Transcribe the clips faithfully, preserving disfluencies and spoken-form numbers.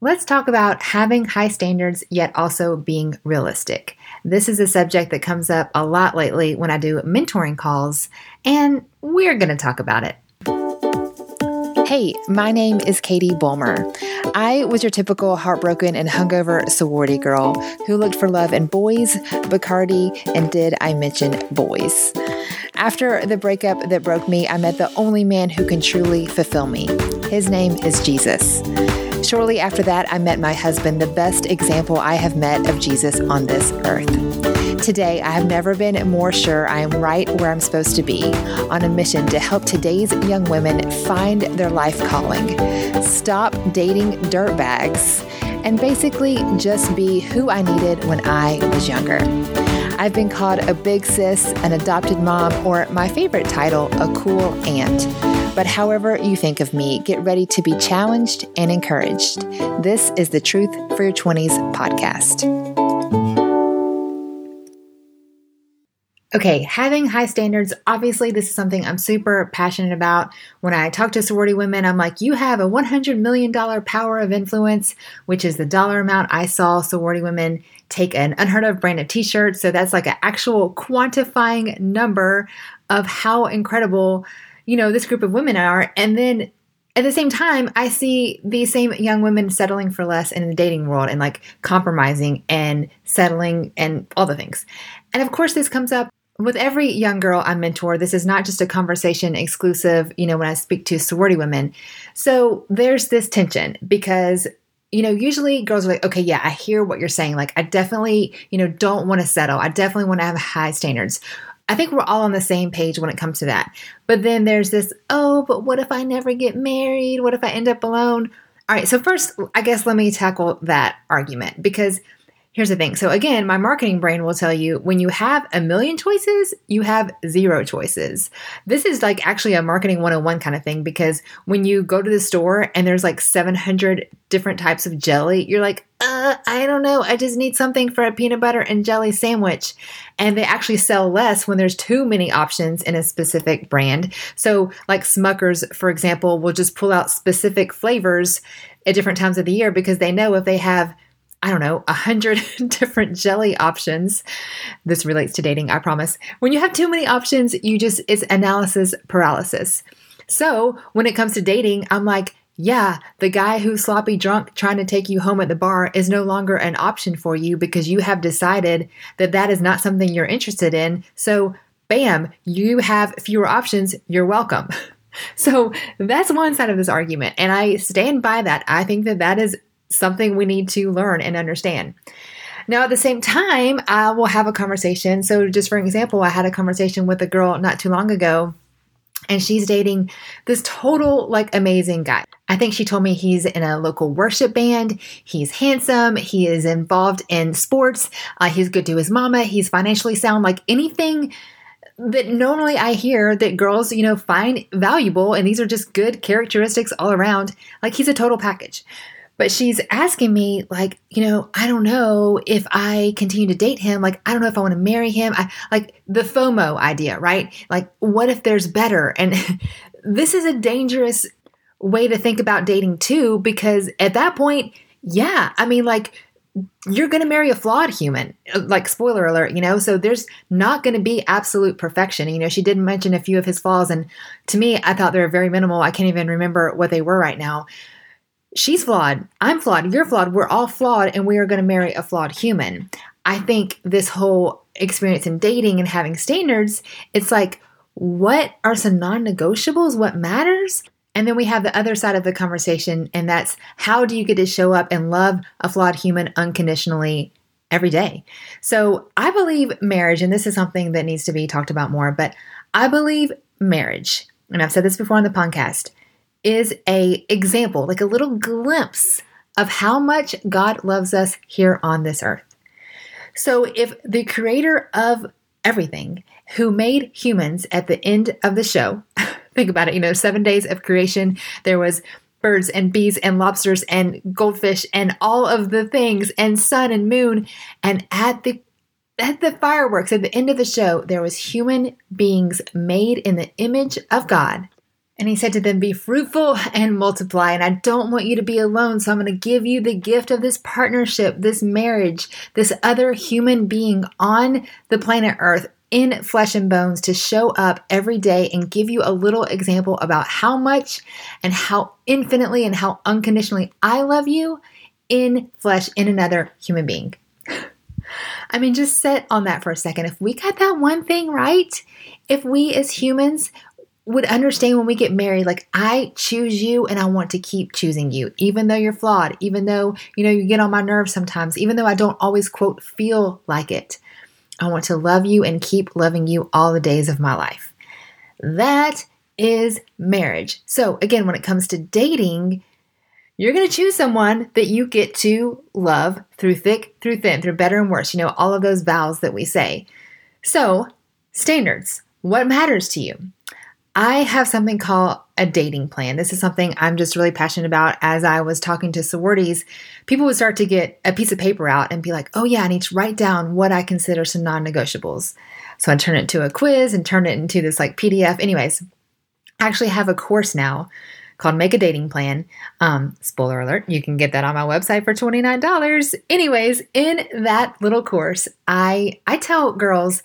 Let's talk about having high standards, yet also being realistic. This is a subject that comes up a lot lately when I do mentoring calls, and we're going to talk about it. Hey, my name is Katie Bulmer. I was your typical heartbroken and hungover sorority girl who looked for love in boys, Bacardi, and did I mention boys? After the breakup that broke me, I met the only man who can truly fulfill me. His name is Jesus. Shortly after that, I met my husband, the best example I have met of Jesus on this earth. Today, I have never been more sure I am right where I'm supposed to be, on a mission to help today's young women find their life calling, stop dating dirtbags, and basically just be who I needed when I was younger. I've been called a big sis, an adopted mom, or my favorite title, a cool aunt. But however you think of me, get ready to be challenged and encouraged. This is the Truth for Your Twenties podcast. Okay, having high standards, obviously this is something I'm super passionate about. When I talk to sorority women, I'm like, you have a one hundred million dollars power of influence, which is the dollar amount I saw sorority women take an unheard of brand of t-shirts. So that's like an actual quantifying number of how incredible, you know, this group of women are. And then at the same time, I see these same young women settling for less in the dating world and like compromising and settling and all the things. And of course, this comes up with every young girl I mentor. This is not just a conversation exclusive, you know, when I speak to sorority women. So there's this tension because, you know, usually girls are like, okay, yeah, I hear what you're saying. Like, I definitely, you know, don't want to settle. I definitely want to have high standards. I think we're all on the same page when it comes to that. But then there's this, oh, but what if I never get married? What if I end up alone? All right. So first, I guess let me tackle that argument because here's the thing. So again, my marketing brain will tell you when you have a million choices, you have zero choices. This is like actually a marketing one oh one kind of thing because when you go to the store and there's like seven hundred different types of jelly, you're like, uh, I don't know. I just need something for a peanut butter and jelly sandwich. And they actually sell less when there's too many options in a specific brand. So like Smucker's, for example, will just pull out specific flavors at different times of the year because they know if they have I don't know, a hundred different jelly options. This relates to dating, I promise. When you have too many options, you just, it's analysis paralysis. So when it comes to dating, I'm like, yeah, the guy who's sloppy drunk trying to take you home at the bar is no longer an option for you because you have decided that that is not something you're interested in. So bam, you have fewer options. You're welcome. So that's one side of this argument. And I stand by that. I think that that is something we need to learn and understand. Now, at the same time, I will have a conversation. So just for example, I had a conversation with a girl not too long ago, and she's dating this total like amazing guy. I think she told me he's in a local worship band. He's handsome. He is involved in sports. Uh, he's good to his mama. He's financially sound, like anything that normally I hear that girls, you know, find valuable. And these are just good characteristics all around. Like he's a total package. But she's asking me like, you know, I don't know if I continue to date him. Like, I don't know if I want to marry him. I, like the FOMO idea, right? Like, what if there's better? And this is a dangerous way to think about dating too, because at that point, yeah, I mean, like you're going to marry a flawed human, like spoiler alert, you know, so there's not going to be absolute perfection. You know, she did mention a few of his flaws. And to me, I thought they were very minimal. I can't even remember what they were right now. She's flawed. I'm flawed. You're flawed. We're all flawed, and we are going to marry a flawed human. I think this whole experience in dating and having standards, it's like, what are some non-negotiables? What matters? And then we have the other side of the conversation, and that's how do you get to show up and love a flawed human unconditionally every day? So I believe marriage, and this is something that needs to be talked about more, but I believe marriage, and I've said this before on the podcast, is a example, like a little glimpse of how much God loves us here on this earth. So if the creator of everything who made humans at the end of the show, think about it, you know, seven days of creation, there was birds and bees and lobsters and goldfish and all of the things and sun and moon. And at the at the fireworks, at the end of the show, there was human beings made in the image of God. And he said to them, be fruitful and multiply. And I don't want you to be alone. So I'm going to give you the gift of this partnership, this marriage, this other human being on the planet Earth in flesh and bones to show up every day and give you a little example about how much and how infinitely and how unconditionally I love you in flesh in another human being. I mean, just sit on that for a second. If we got that one thing right, if we as humans would understand when we get married, like, I choose you and I want to keep choosing you, even though you're flawed, even though, you know, you get on my nerves sometimes, even though I don't always, quote, feel like it. I want to love you and keep loving you all the days of my life. That is marriage. So again, when it comes to dating, you're going to choose someone that you get to love through thick, through thin, through better and worse. You know, all of those vows that we say. So standards, what matters to you? I have something called a dating plan. This is something I'm just really passionate about. As I was talking to sororities, people would start to get a piece of paper out and be like, oh yeah, I need to write down what I consider some non-negotiables. So I turn it into a quiz and turn it into this like P D F. Anyways, I actually have a course now called Make a Dating Plan. Um, spoiler alert, you can get that on my website for twenty-nine dollars. Anyways, in that little course, I, I tell girls,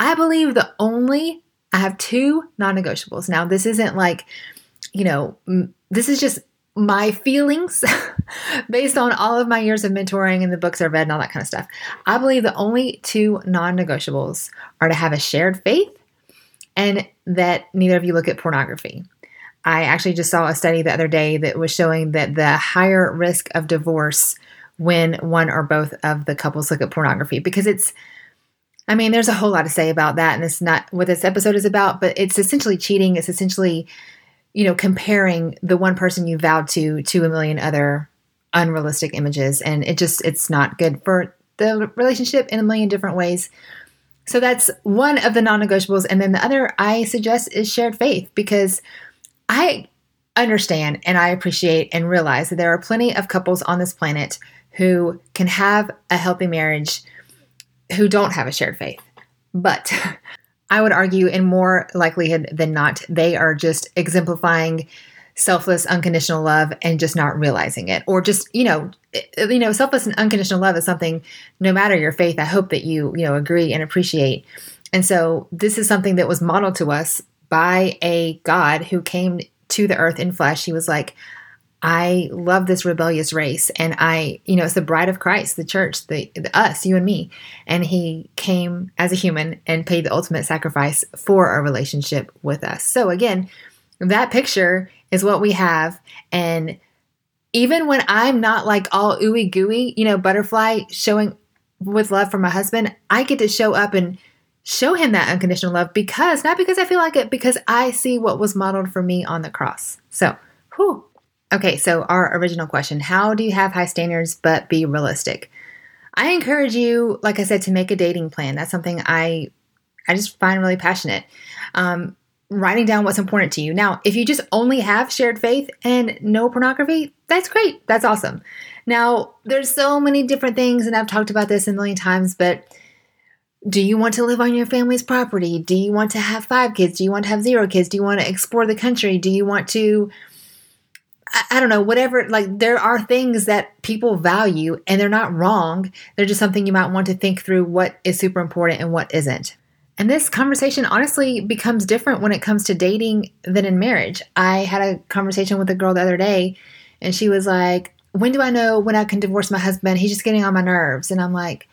I believe the only I have two non-negotiables. Now, this isn't like, you know, m- this is just my feelings based on all of my years of mentoring and the books I've read and all that kind of stuff. I believe the only two non-negotiables are to have a shared faith and that neither of you look at pornography. I actually just saw a study the other day that was showing that the higher risk of divorce when one or both of the couples look at pornography, because it's, I mean, there's a whole lot to say about that, and it's not what this episode is about, but it's essentially cheating. It's essentially, you know, comparing the one person you vowed to to a million other unrealistic images, and it just, it's not good for the relationship in a million different ways. So that's one of the non-negotiables. And then the other I suggest is shared faith, because I understand and I appreciate and realize that there are plenty of couples on this planet who can have a healthy marriage who don't have a shared faith. But I would argue in more likelihood than not, they are just exemplifying selfless, unconditional love and just not realizing it. Or just, you know, you know, selfless and unconditional love is something, no matter your faith, I hope that you, you know, agree and appreciate. And so this is something that was modeled to us by a God who came to the earth in flesh. He was like, I love this rebellious race, and I, you know, it's the bride of Christ, the church, the, the us, you and me. And he came as a human and paid the ultimate sacrifice for a relationship with us. So again, that picture is what we have. And even when I'm not like all ooey gooey, you know, butterfly showing with love for my husband, I get to show up and show him that unconditional love, because not because I feel like it, because I see what was modeled for me on the cross. So, whew. Okay, so our original question, how do you have high standards but be realistic? I encourage you, like I said, to make a dating plan. That's something I I just find really passionate. Um, writing down what's important to you. Now, if you just only have shared faith and no pornography, that's great. That's awesome. Now, there's so many different things, and I've talked about this a million times, but do you want to live on your family's property? Do you want to have five kids? Do you want to have zero kids? Do you want to explore the country? Do you want to... I don't know, whatever, like there are things that people value and they're not wrong. They're just something you might want to think through what is super important and what isn't. And this conversation honestly becomes different when it comes to dating than in marriage. I had a conversation with a girl the other day and she was like, when do I know when I can divorce my husband? He's just getting on my nerves. And I'm like,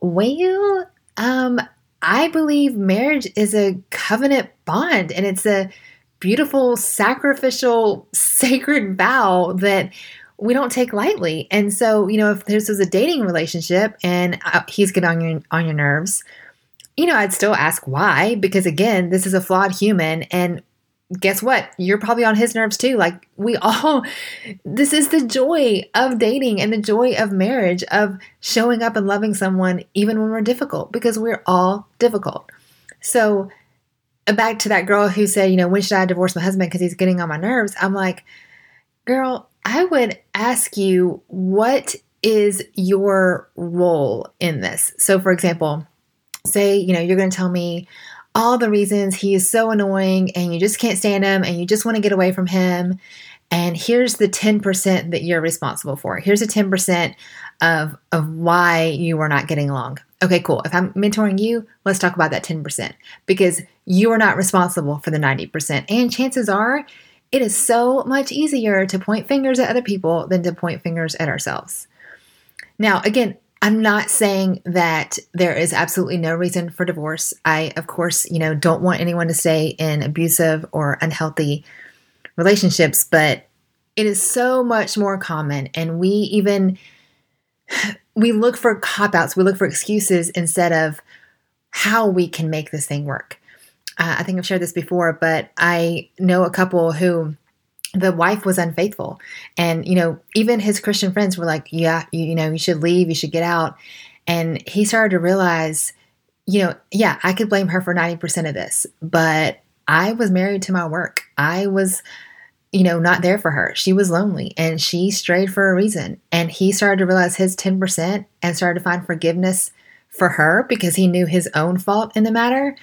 well, um, I believe marriage is a covenant bond, and it's a beautiful, sacrificial, sacred vow that we don't take lightly. And so, you know, if this was a dating relationship and uh, he's getting on your, on your nerves, you know, I'd still ask why, because again, this is a flawed human. And guess what? You're probably on his nerves too. Like we all, this is the joy of dating and the joy of marriage, of showing up and loving someone, even when we're difficult, because we're all difficult. So back to that girl who said, you know, when should I divorce my husband because he's getting on my nerves? I'm like, girl, I would ask you, what is your role in this? So for example, say, you know, you're going to tell me, all the reasons he is so annoying and you just can't stand him and you just want to get away from him. And here's the ten percent that you're responsible for. Here's the ten percent of, of why you are not getting along. Okay, cool. If I'm mentoring you, let's talk about that ten percent because you are not responsible for the ninety percent. And chances are it is so much easier to point fingers at other people than to point fingers at ourselves. Now, again, I'm not saying that there is absolutely no reason for divorce. I, of course, you know, don't want anyone to stay in abusive or unhealthy relationships, but it is so much more common. And we even, we look for cop-outs, we look for excuses instead of how we can make this thing work. Uh, I think I've shared this before, but I know a couple who the wife was unfaithful. And, you know, even his Christian friends were like, yeah, you, you know, you should leave, you should get out. And he started to realize, you know, yeah, I could blame her for ninety percent of this, but I was married to my work. I was, you know, not there for her. She was lonely and she strayed for a reason. And he started to realize his ten percent and started to find forgiveness for her because he knew his own fault in the matter.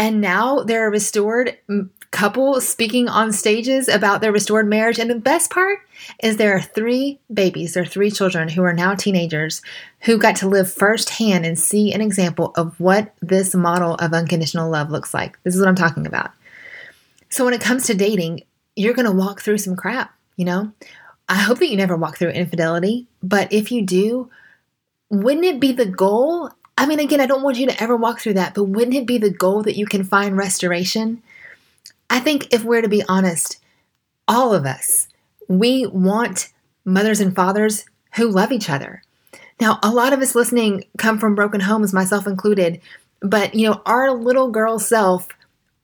And now they're a restored couple speaking on stages about their restored marriage. And the best part is there are three babies, there are three children who are now teenagers who got to live firsthand and see an example of what this model of unconditional love looks like. This is what I'm talking about. So when it comes to dating, you're going to walk through some crap, you know? I hope that you never walk through infidelity, but if you do, wouldn't it be the goal? I mean, again, I don't want you to ever walk through that, but wouldn't it be the goal that you can find restoration? I think if we're to be honest, all of us, we want mothers and fathers who love each other. Now, a lot of us listening come from broken homes, myself included, but you know, our little girl self,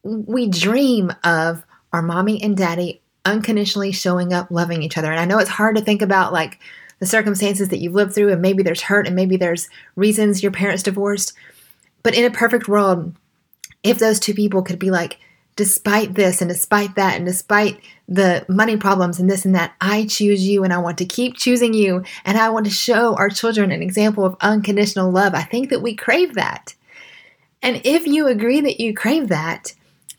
we dream of our mommy and daddy unconditionally showing up, loving each other. And I know it's hard to think about like the circumstances that you've lived through, and maybe there's hurt and maybe there's reasons your parents divorced. But in a perfect world, if those two people could be like, despite this and despite that and despite the money problems and this and that, I choose you and I want to keep choosing you and I want to show our children an example of unconditional love. I think that we crave that. And if you agree that you crave that,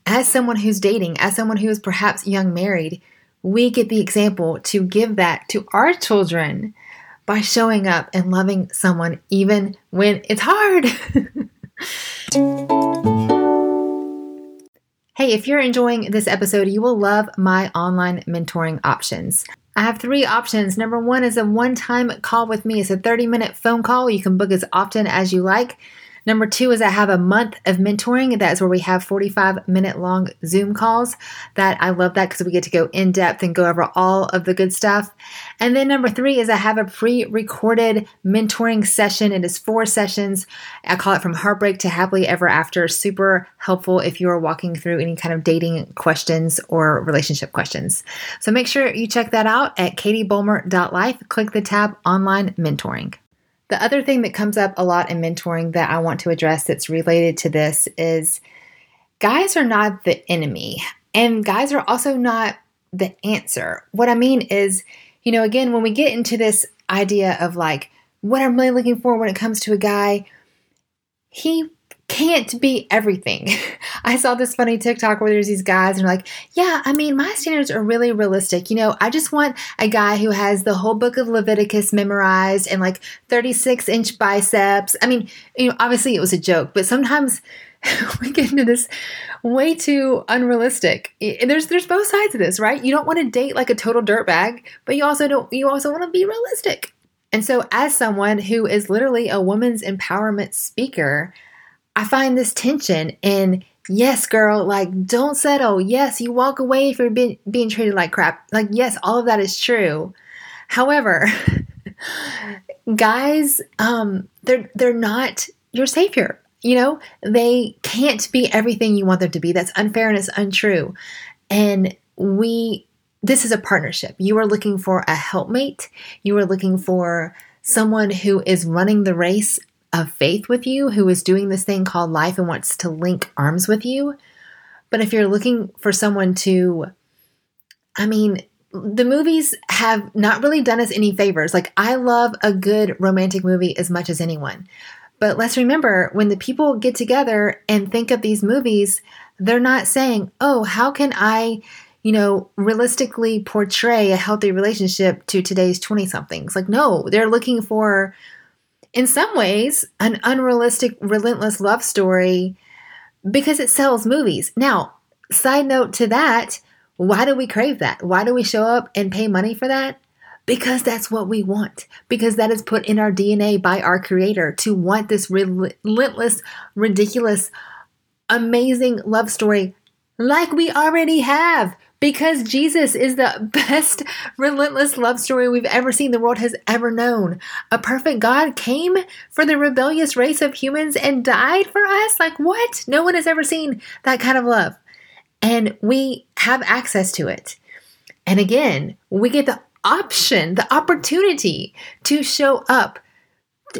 as someone who's dating, as someone who is perhaps young married, we get the example to give that to our children by showing up and loving someone even when it's hard. Hey, if you're enjoying this episode, you will love my online mentoring options. I have three options. Number one is a one-time call with me. It's a thirty-minute phone call. You can book as often as you like. Number two is I have a month of mentoring. That's where we have forty-five minute long Zoom calls. That I love that because we get to go in depth and go over all of the good stuff. And then number three is I have a pre-recorded mentoring session. It is four sessions. I call it From Heartbreak to Happily Ever After. Super helpful if you are walking through any kind of dating questions or relationship questions. So make sure you check that out at katie bulmer dot life. Click the tab Online Mentoring. The other thing that comes up a lot in mentoring that I want to address that's related to this is guys are not the enemy, and guys are also not the answer. What I mean is, you know, again, when we get into this idea of like what I'm really looking for when it comes to a guy, he can't be everything. I saw this funny TikTok where there's these guys and they're like, yeah, I mean, my standards are really realistic. You know, I just want a guy who has the whole book of Leviticus memorized and like thirty-six inch biceps. I mean, you know, obviously it was a joke, but sometimes we get into this way too unrealistic. There's, there's both sides to this, right? You don't want to date like a total dirtbag, but you also don't, you also want to be realistic. And so as someone who is literally a woman's empowerment speaker, I find this tension in, yes, girl, like, don't settle. Yes, you walk away if you're being, being treated like crap. Like, yes, all of that is true. However, guys, um, they're they're not your savior. You know, they can't be everything you want them to be. That's unfair and it's untrue. And we, this is a partnership. You are looking for a helpmate. You are looking for someone who is running the race of faith with you, who is doing this thing called life and wants to link arms with you. But if you're looking for someone to, I mean, the movies have not really done us any favors. Like, I love a good romantic movie as much as anyone, But let's remember, when the people get together and think of these movies, they're not saying, oh, how can I, you know, realistically portray a healthy relationship to today's twenty-somethings? Like, no, they're looking for, in some ways, an unrealistic, relentless love story because it sells movies. Now, side note to that, why do we crave that? Why do we show up and pay money for that? Because that's what we want. Because that is put in our D N A by our creator to want this relentless, ridiculous, amazing love story like we already have. Because Jesus is the best relentless love story we've ever seen, the world has ever known. A perfect God came for the rebellious race of humans and died for us? Like, what? No one has ever seen that kind of love. And we have access to it. And again, we get the option, the opportunity to show up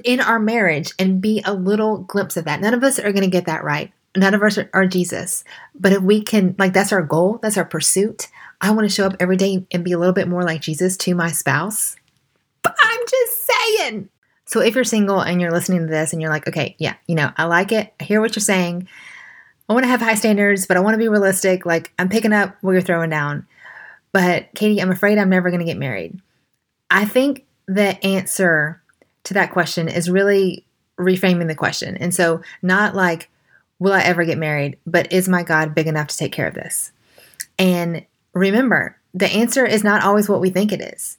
in our marriage and be a little glimpse of that. None of us are going to get that right. None of us are Jesus. But if we can, like, that's our goal, that's our pursuit. I want to show up every day and be a little bit more like Jesus to my spouse. But I'm just saying. So if you're single and you're listening to this and you're like, okay, yeah, you know, I like it. I hear what you're saying. I want to have high standards, but I want to be realistic. Like, I'm picking up what you're throwing down. But Katie, I'm afraid I'm never going to get married. I think the answer to that question is really reframing the question. And so not like, will I ever get married? But is my God big enough to take care of this? And remember, the answer is not always what we think it is.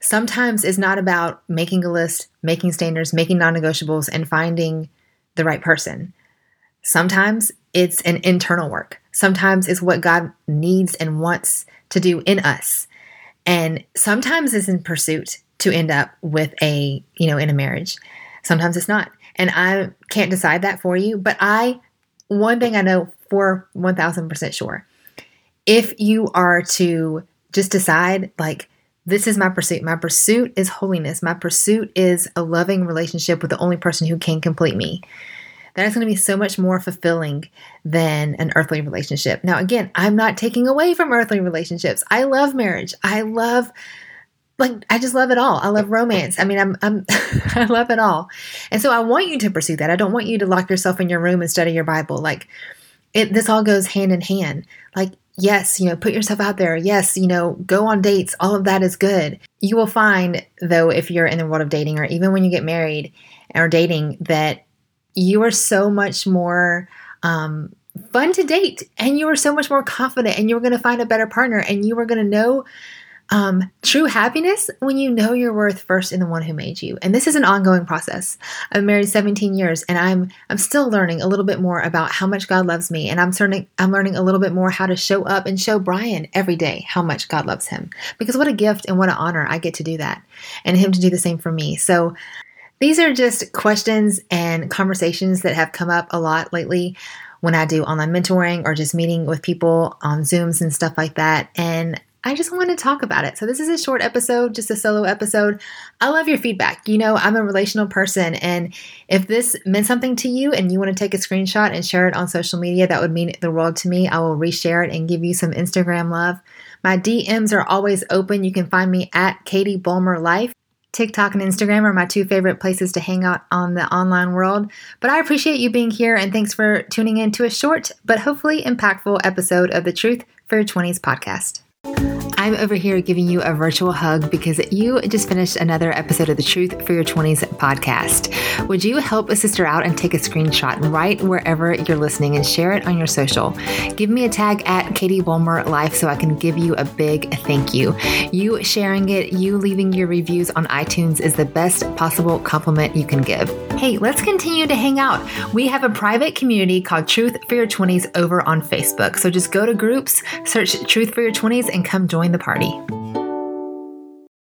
Sometimes it's not about making a list, making standards, making non-negotiables, and finding the right person. Sometimes it's an internal work. Sometimes it's what God needs and wants to do in us. And sometimes it's in pursuit to end up with a, you know, in a marriage. Sometimes it's not. And I can't decide that for you, but I, one thing I know for one thousand percent sure, if you are to just decide, like, this is my pursuit. My pursuit is holiness. My pursuit is a loving relationship with the only person who can complete me. That is going to be so much more fulfilling than an earthly relationship. Now, again, I'm not taking away from earthly relationships. I love marriage. I love, like, I just love it all. I love romance. I mean, I'm, I'm I love it all. And so I want you to pursue that. I don't want you to lock yourself in your room and study your Bible. Like, it, this all goes hand in hand. Like, yes, you know, put yourself out there. Yes, you know, go on dates. All of that is good. You will find, though, if you're in the world of dating or even when you get married or dating, that you are so much more um, fun to date, and you are so much more confident, and you're going to find a better partner, and you are going to know um, true happiness when you know your worth first in the one who made you. And this is an ongoing process. I've been married seventeen years, and I'm I'm still learning a little bit more about how much God loves me, and I'm learning I'm learning a little bit more how to show up and show Brian every day how much God loves him. Because what a gift and what an honor I get to do that, and him to do the same for me. So. These are just questions and conversations that have come up a lot lately when I do online mentoring or just meeting with people on Zooms and stuff like that. And I just want to talk about it. So this is a short episode, just a solo episode. I love your feedback. You know, I'm a relational person. And if this meant something to you and you want to take a screenshot and share it on social media, that would mean the world to me. I will reshare it and give you some Instagram love. My D Ms are always open. You can find me at Katie Bulmer Life. TikTok and Instagram are my two favorite places to hang out on the online world. But I appreciate you being here, and thanks for tuning in to a short but hopefully impactful episode of the Truth for Your Twenties podcast. I'm over here giving you a virtual hug because you just finished another episode of the Truth for Your twenties podcast. Would you help a sister out and take a screenshot right wherever you're listening and share it on your social? Give me a tag at Katie Bulmer Life so I can give you a big thank you. You sharing it, you leaving your reviews on iTunes is the best possible compliment you can give. Hey, let's continue to hang out. We have a private community called Truth for Your twenties over on Facebook. So just go to groups, search Truth for Your twenties, and come join the party.